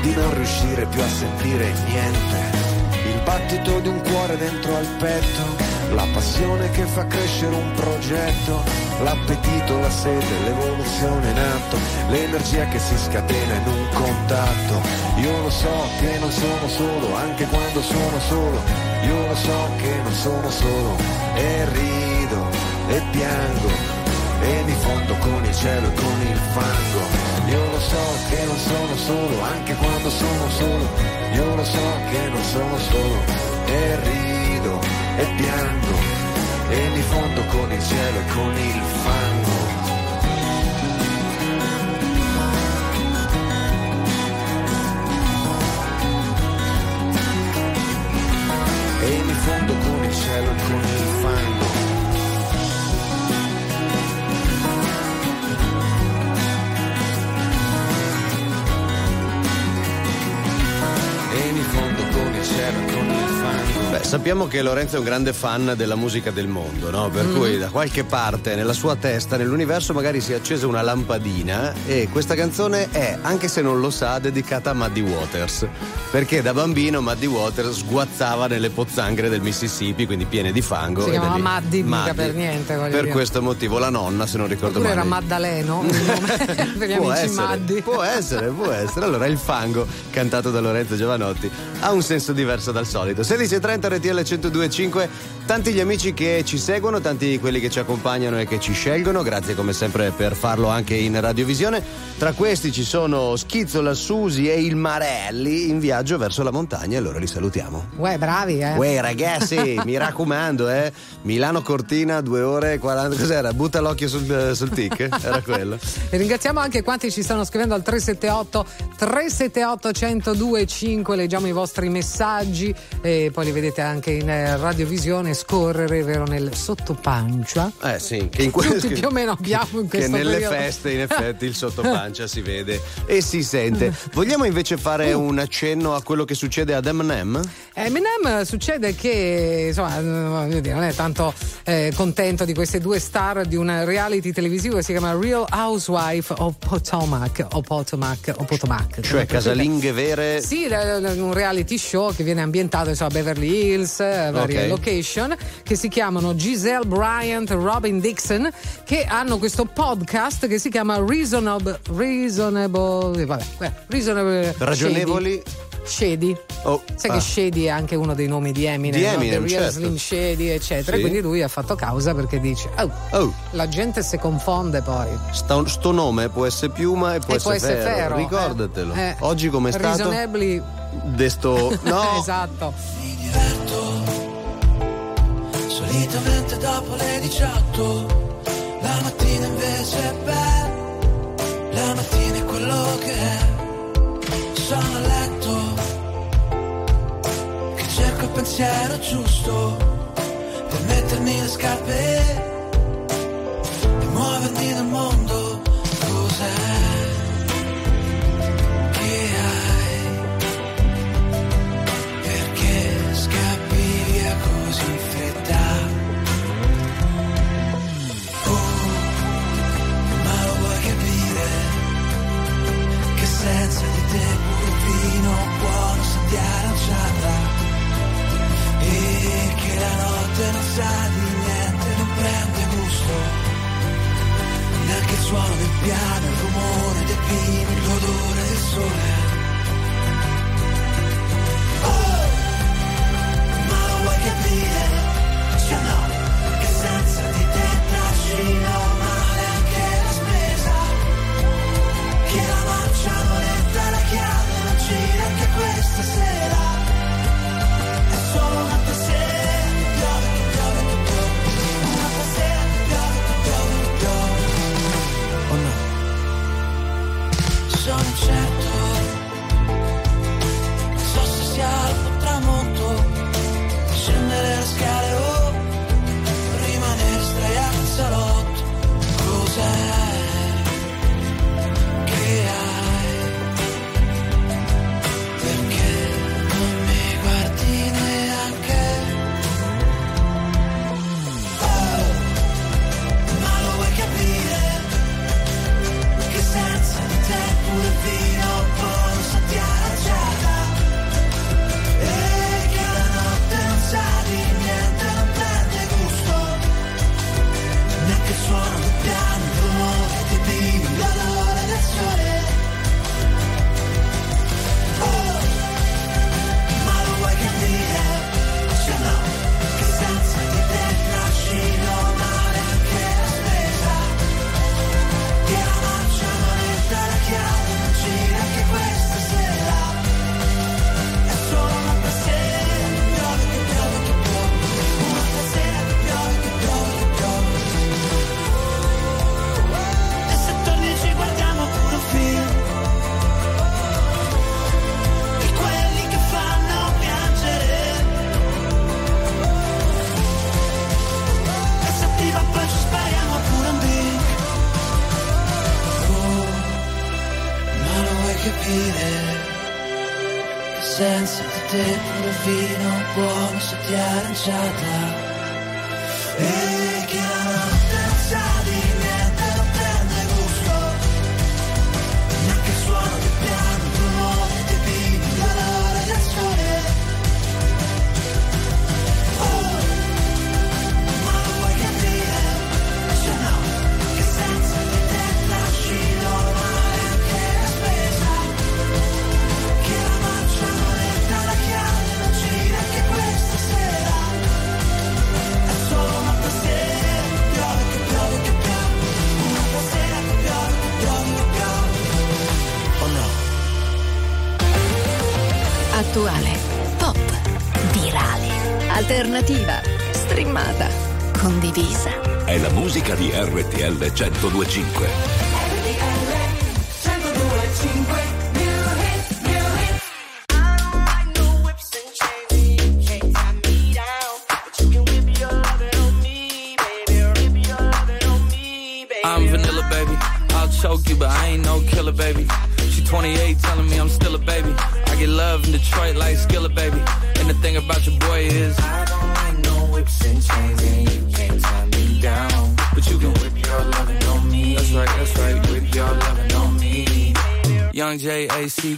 di non riuscire più a sentire niente. Il battito di un cuore dentro al petto, la passione che fa crescere un progetto, l'appetito, la sete, l'evoluzione in atto, l'energia che si scatena in un contatto. Io lo so che non sono solo, anche quando sono solo. Io lo so che non sono solo, e rido, e piango, e mi fondo con il cielo e con il fango. Io lo so che non sono solo, anche quando sono solo. Io lo so che non sono solo, e rido, e piango, e mi fondo con il cielo e con il fango. E mi fondo con il cielo. Sappiamo che Lorenzo è un grande fan della musica del mondo, no? Per mm. cui da qualche parte nella sua testa, nell'universo, magari si è accesa una lampadina e questa canzone è, anche se non lo sa, dedicata a Muddy Waters, perché da bambino Muddy Waters sguazzava nelle pozzanghere del Mississippi, quindi piene di fango. Si chiamava Muddy, mica per niente. Per questo motivo la nonna, se non ricordo male, era Maddaleno per gli può amici essere, Muddy. Può essere, può essere. Allora il fango cantato da Lorenzo Giovanotti ha un senso diverso dal solito. sedici e trenta R T L centodue e cinque, tanti gli amici che ci seguono, tanti quelli che ci accompagnano e che ci scelgono, grazie come sempre per farlo anche in radiovisione. Tra questi ci sono Schizzola, Susi e il Marelli in viaggio verso la montagna, e allora li salutiamo. Uè, bravi, eh. Uè, ragazzi, mi raccomando, eh. Milano Cortina, due ore e quaranta, cos'era? Butta l'occhio sul, sul tic, era quello. E ringraziamo anche quanti ci stanno scrivendo al tre sette otto tre sette otto uno zero due cinque, leggiamo i vostri messaggi e poi li vedete anche in eh, radiovisione scorrere, vero, nel sottopancia. Eh sì, che in questo tutti più o meno abbiamo in questo che nelle periodo. Feste in effetti il sottopancia si vede e si sente. Vogliamo invece fare un accenno a quello che succede ad Eminem? Eminem succede che, insomma, non è tanto eh, contento di queste due star di un reality televisivo che si chiama Real Housewives of Potomac o Potomac o Potomac. Cioè casalinghe vere? Sì, un reality show che viene ambientato, insomma, a Beverly Hills, varie okay. location, che si chiamano Giselle Bryant, Robin Dixon, che hanno questo podcast che si chiama Reasonable Reasonable vabbè, Reasonable Ragionevoli Shady. Shady, oh, sai ah. che Shady è anche uno dei nomi di Eminem, di Eminem no? The Real certo. Slim Shady eccetera, sì. Quindi lui ha fatto causa perché dice oh, oh. la gente si confonde poi. Sta, sto nome può essere Piuma e può e essere, essere Ferro, ferro. ricordatelo. Eh, Oggi com'è stato? Desto... no. Esatto. Mi diverto, solitamente dopo le diciotto, la mattina invece è bella, la mattina è quello che è. Sono a letto che cerco il pensiero giusto per mettermi le scarpe e muovermi nel mondo. Cos'è che hai? Perché scappi via così in fretta? Oh, ma lo vuoi capire che senza di te vino buono sa di aranciata e che la notte non sa di niente, non prende gusto neanche il suono del piano, il rumore dei pini, l'odore del sole. Oh, ma lo vuoi capire, sì o no, che senza di te trascino male anche la spesa, che la mancianoletta, la chiave anche questa sera è solo una passeggiata. Oh no, sono incerto, non so se sia al tramonto, scendere le scale o rimanere sdraiato in salotto. Cos'è? senza di te pure vino buono se ti ha aranciata. E che la notte non sa di niente, non prende gusto, neanche il suono del piano, il rumore dei bimbi, il valore del sole. Oh, ma lo vuoi capire? Se no, che senza di te trascino male anche la spesa, che la marcia non entra, la chiave non gira, che questa sera è solo una passeggiata. Attuale, pop, virale, alternativa, streamata, condivisa. È la musica di R T L centodue e cinque. R T L centodue e cinque. Choke you, but I ain't no killer, baby. She twenty-eight, telling me I'm still a baby. I get love in Detroit like Skillet, baby. And the thing about your boy is I don't like no whips and chains, and you can't tie me down. But you can whip your lovin' on me. That's right, that's right, whip your lovin' on me. Young J A C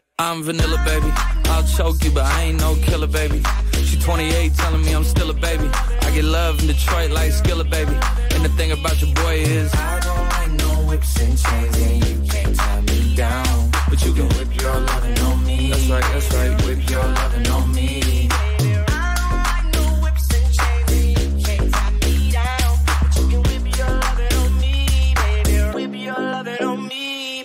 I'm vanilla, baby. I'll choke you, but I ain't no killer, baby. She twenty-eight, telling me I'm still a baby. I get love in Detroit like Skillet, baby. And the thing about your boy is I don't like no whips and chains, and you can't tie me down. But you can whip your lovin' on me. That's right, that's right, whip your lovin' on me.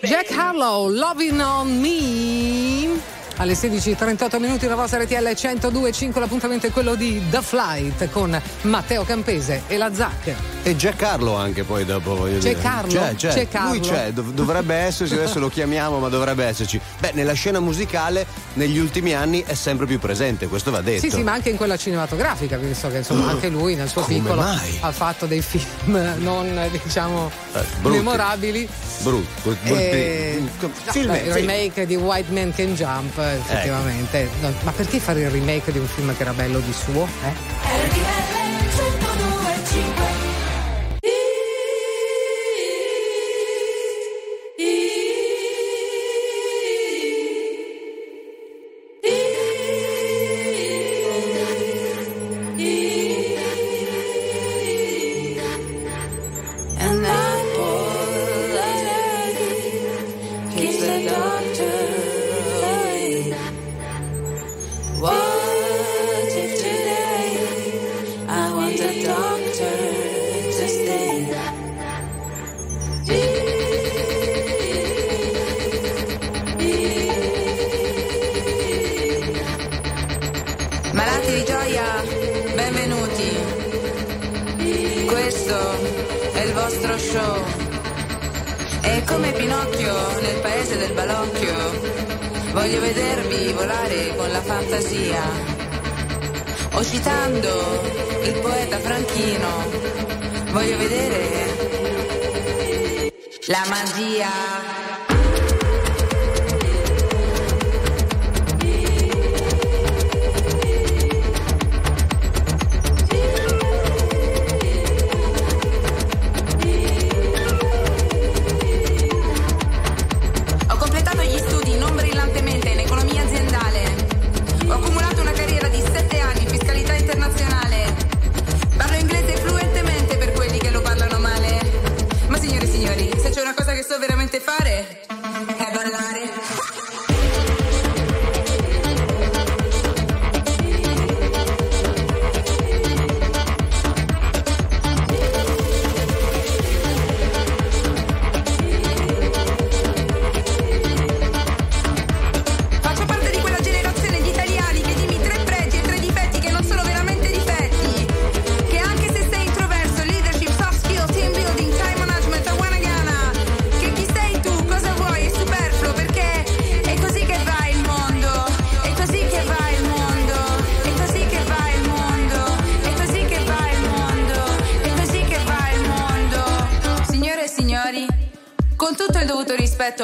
Jack Harlow, Lovin' on Me. Alle sedici e trentotto minuti la vostra R T L centodue e cinque. L'appuntamento è quello di The Flight con Matteo Campese e la Zac. E Jack Harlow anche poi dopo, voglio c'è dire. Carlo, c'è, c'è. C'è Carlo. Lui c'è, dov- dovrebbe esserci, adesso lo chiamiamo, ma dovrebbe esserci. Beh, nella scena musicale negli ultimi anni è sempre più presente, questo va detto. Sì, sì, ma anche in quella cinematografica, visto che insomma anche lui nel suo Come piccolo mai? ha fatto dei film non, diciamo, eh, brutti. memorabili. Brutto, eh, no, il remake di White Man Can Jump, effettivamente. Eh. No, ma perché fare il remake di un film che era bello di suo? Eh? Voglio vedere La magia.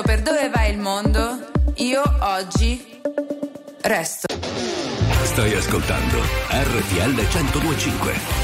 Per dove va il mondo, io oggi resto. Stai ascoltando R T L centodue e cinque.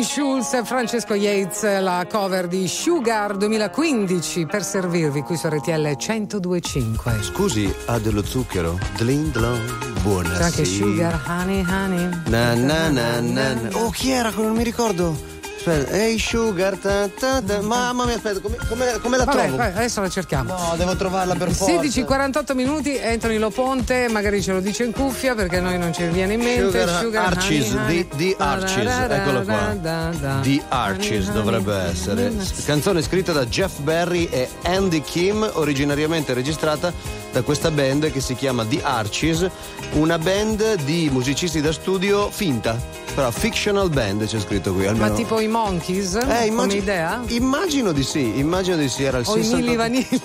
Robin Schulz e Francesco Yates, la cover di Sugar duemilaquindici per servirvi qui su R T L centodue e cinque. Scusi, ha dello zucchero? Dlindlon. Buonasera. C'è anche Sugar, Honey, Honey. Na na na na. Oh, chi era? Non mi ricordo. Aspetta, ehi hey Sugar, ta, ta, ta. Mamma mia, aspetta, come, come, come la Vabbè, trovo? Adesso la cerchiamo. No, devo trovarla per forza. sedici e quarantotto minuti, Anthony Loponte, magari ce lo dice in cuffia perché noi non ci viene in mente. Sugar, Sugar Arches, honey, the, the Arches, eccolo qua. Da, da, the Arches honey, dovrebbe honey, essere. Honey, Canzone scritta da Jeff Barry e Andy Kim, originariamente registrata da questa band che si chiama The Arches, una band di musicisti da studio finta. Però fictional band c'è scritto qui almeno. Ma tipo i Monkeys? Eh, immagino, come idea? Immagino di sì, immagino di sì. Era il o sessanta... i Milli Vanilli.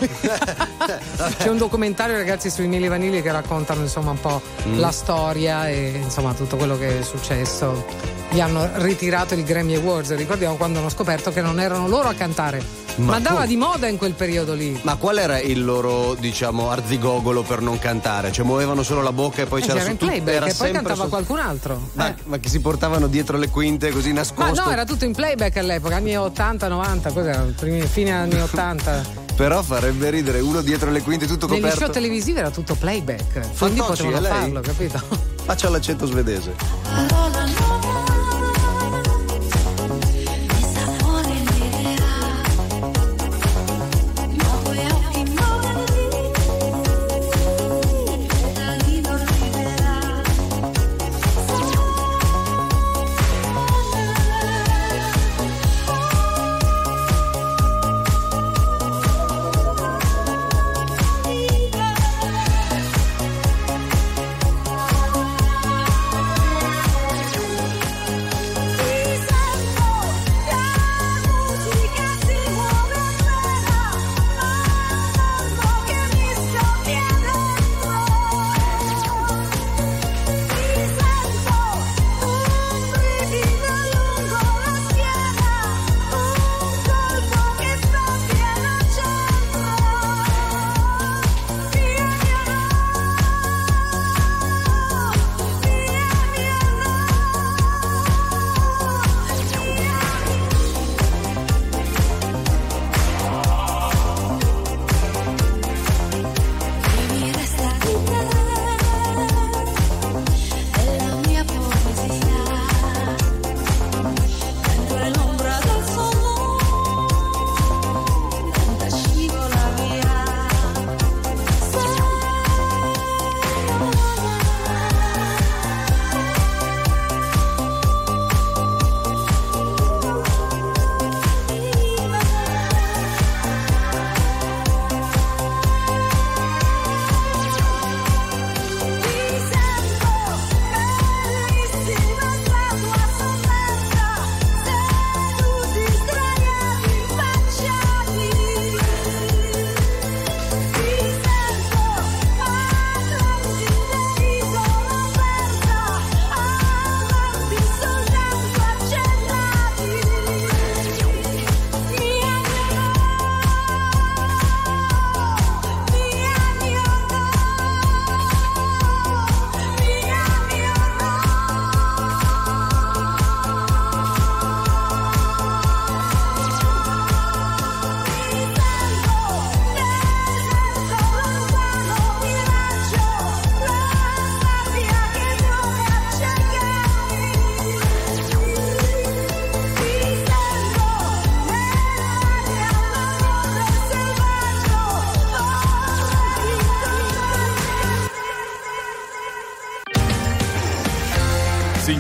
C'è un documentario, ragazzi, sui Milli Vanilli che raccontano insomma un po' mm. la storia e insomma tutto quello che è successo. Gli hanno ritirato i Grammy Awards, ricordiamo, quando hanno scoperto che non erano loro a cantare. Ma, ma andava di moda in quel periodo lì. Ma qual era il loro, diciamo, arzigogolo per non cantare? Cioè muovevano solo la bocca e poi eh, c'era, c'era su tutto, playback, e poi cantava su... qualcun altro. Ma, eh. ma che si portavano dietro le quinte così nascosto? Ma no, era tutto in playback all'epoca, anni ottanta novanta, cos'era? Fine anni ottanta. Però farebbe ridere uno dietro le quinte tutto coperto. Negli show televisivi era tutto playback. Quindi potevano farlo, capito? Faccia l'accento svedese.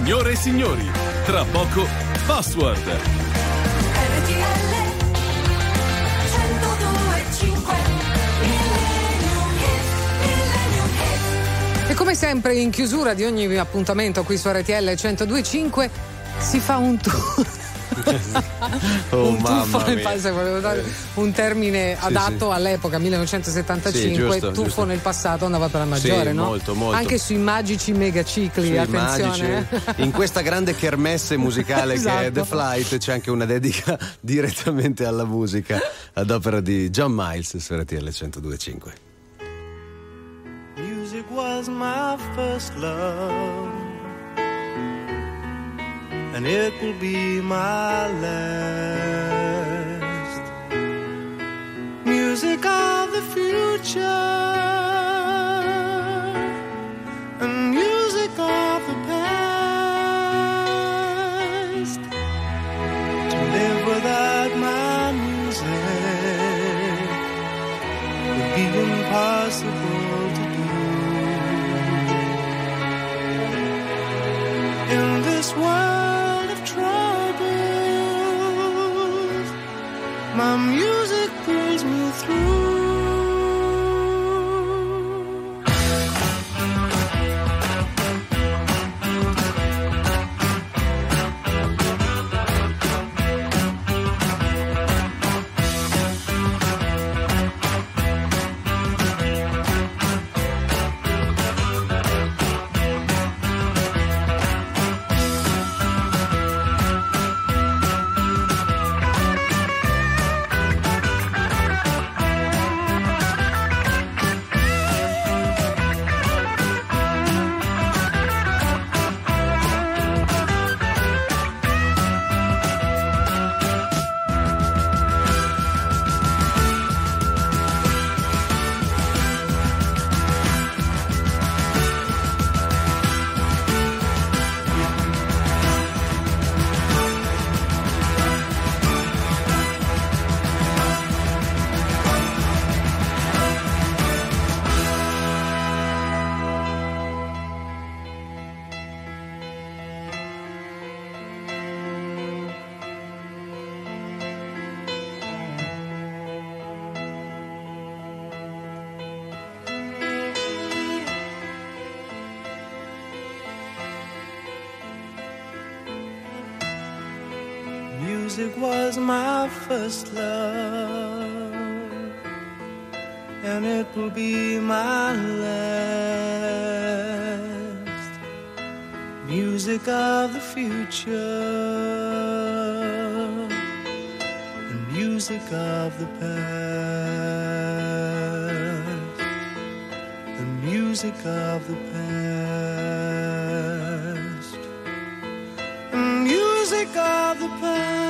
Signore e signori, tra poco Password. R T L centodue e cinque. E come sempre in chiusura di ogni appuntamento qui su R T L centodue e cinque si fa un tour. Oh, un tuffo nel passato, volevo dare un termine adatto sì, sì. all'epoca millenovecentosettantacinque, sì, giusto, tuffo giusto. nel passato andava per la maggiore, sì, no? Molto, molto. Anche sui magici megacicli, sui attenzione. Magici. In questa grande kermesse musicale esatto. che è The Flight c'è anche una dedica direttamente alla musica ad opera di John Miles su R T L centodue e cinque. Music was my first love. and it will be my last. Music of the future and music of the past. To live without my music would be impossible. World of troubles, my music brings me through. Music was my first love, and it will be my last. Music of the future, and music of the past, the music of the past, the music of the past.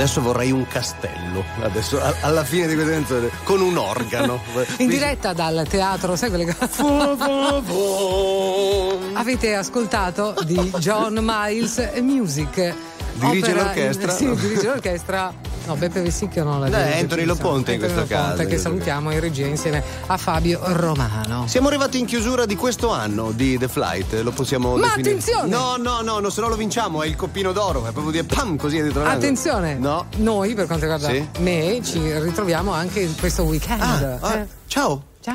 adesso vorrei un castello, adesso a, alla fine di questa canzone, con un organo. In diretta dal teatro, sai quelle cose? Avete ascoltato di John Miles Music. Dirige opera, l'orchestra? In, sì, dirige l'orchestra. No, Beppe Vessicchio non la dirige. No, Anthony Loponte in questo Loponte, caso. Che salutiamo in regia insieme a Fabio Romano. Siamo arrivati in chiusura di questo anno di The Flight, lo possiamo Ma definire. Attenzione! No, no, no, no, se no lo vinciamo, è il coppino d'oro, è proprio dire pam, così è dentro. Attenzione! No. Noi, per quanto riguarda sì? me, ci ritroviamo anche questo weekend. Ah, eh. ah, ciao!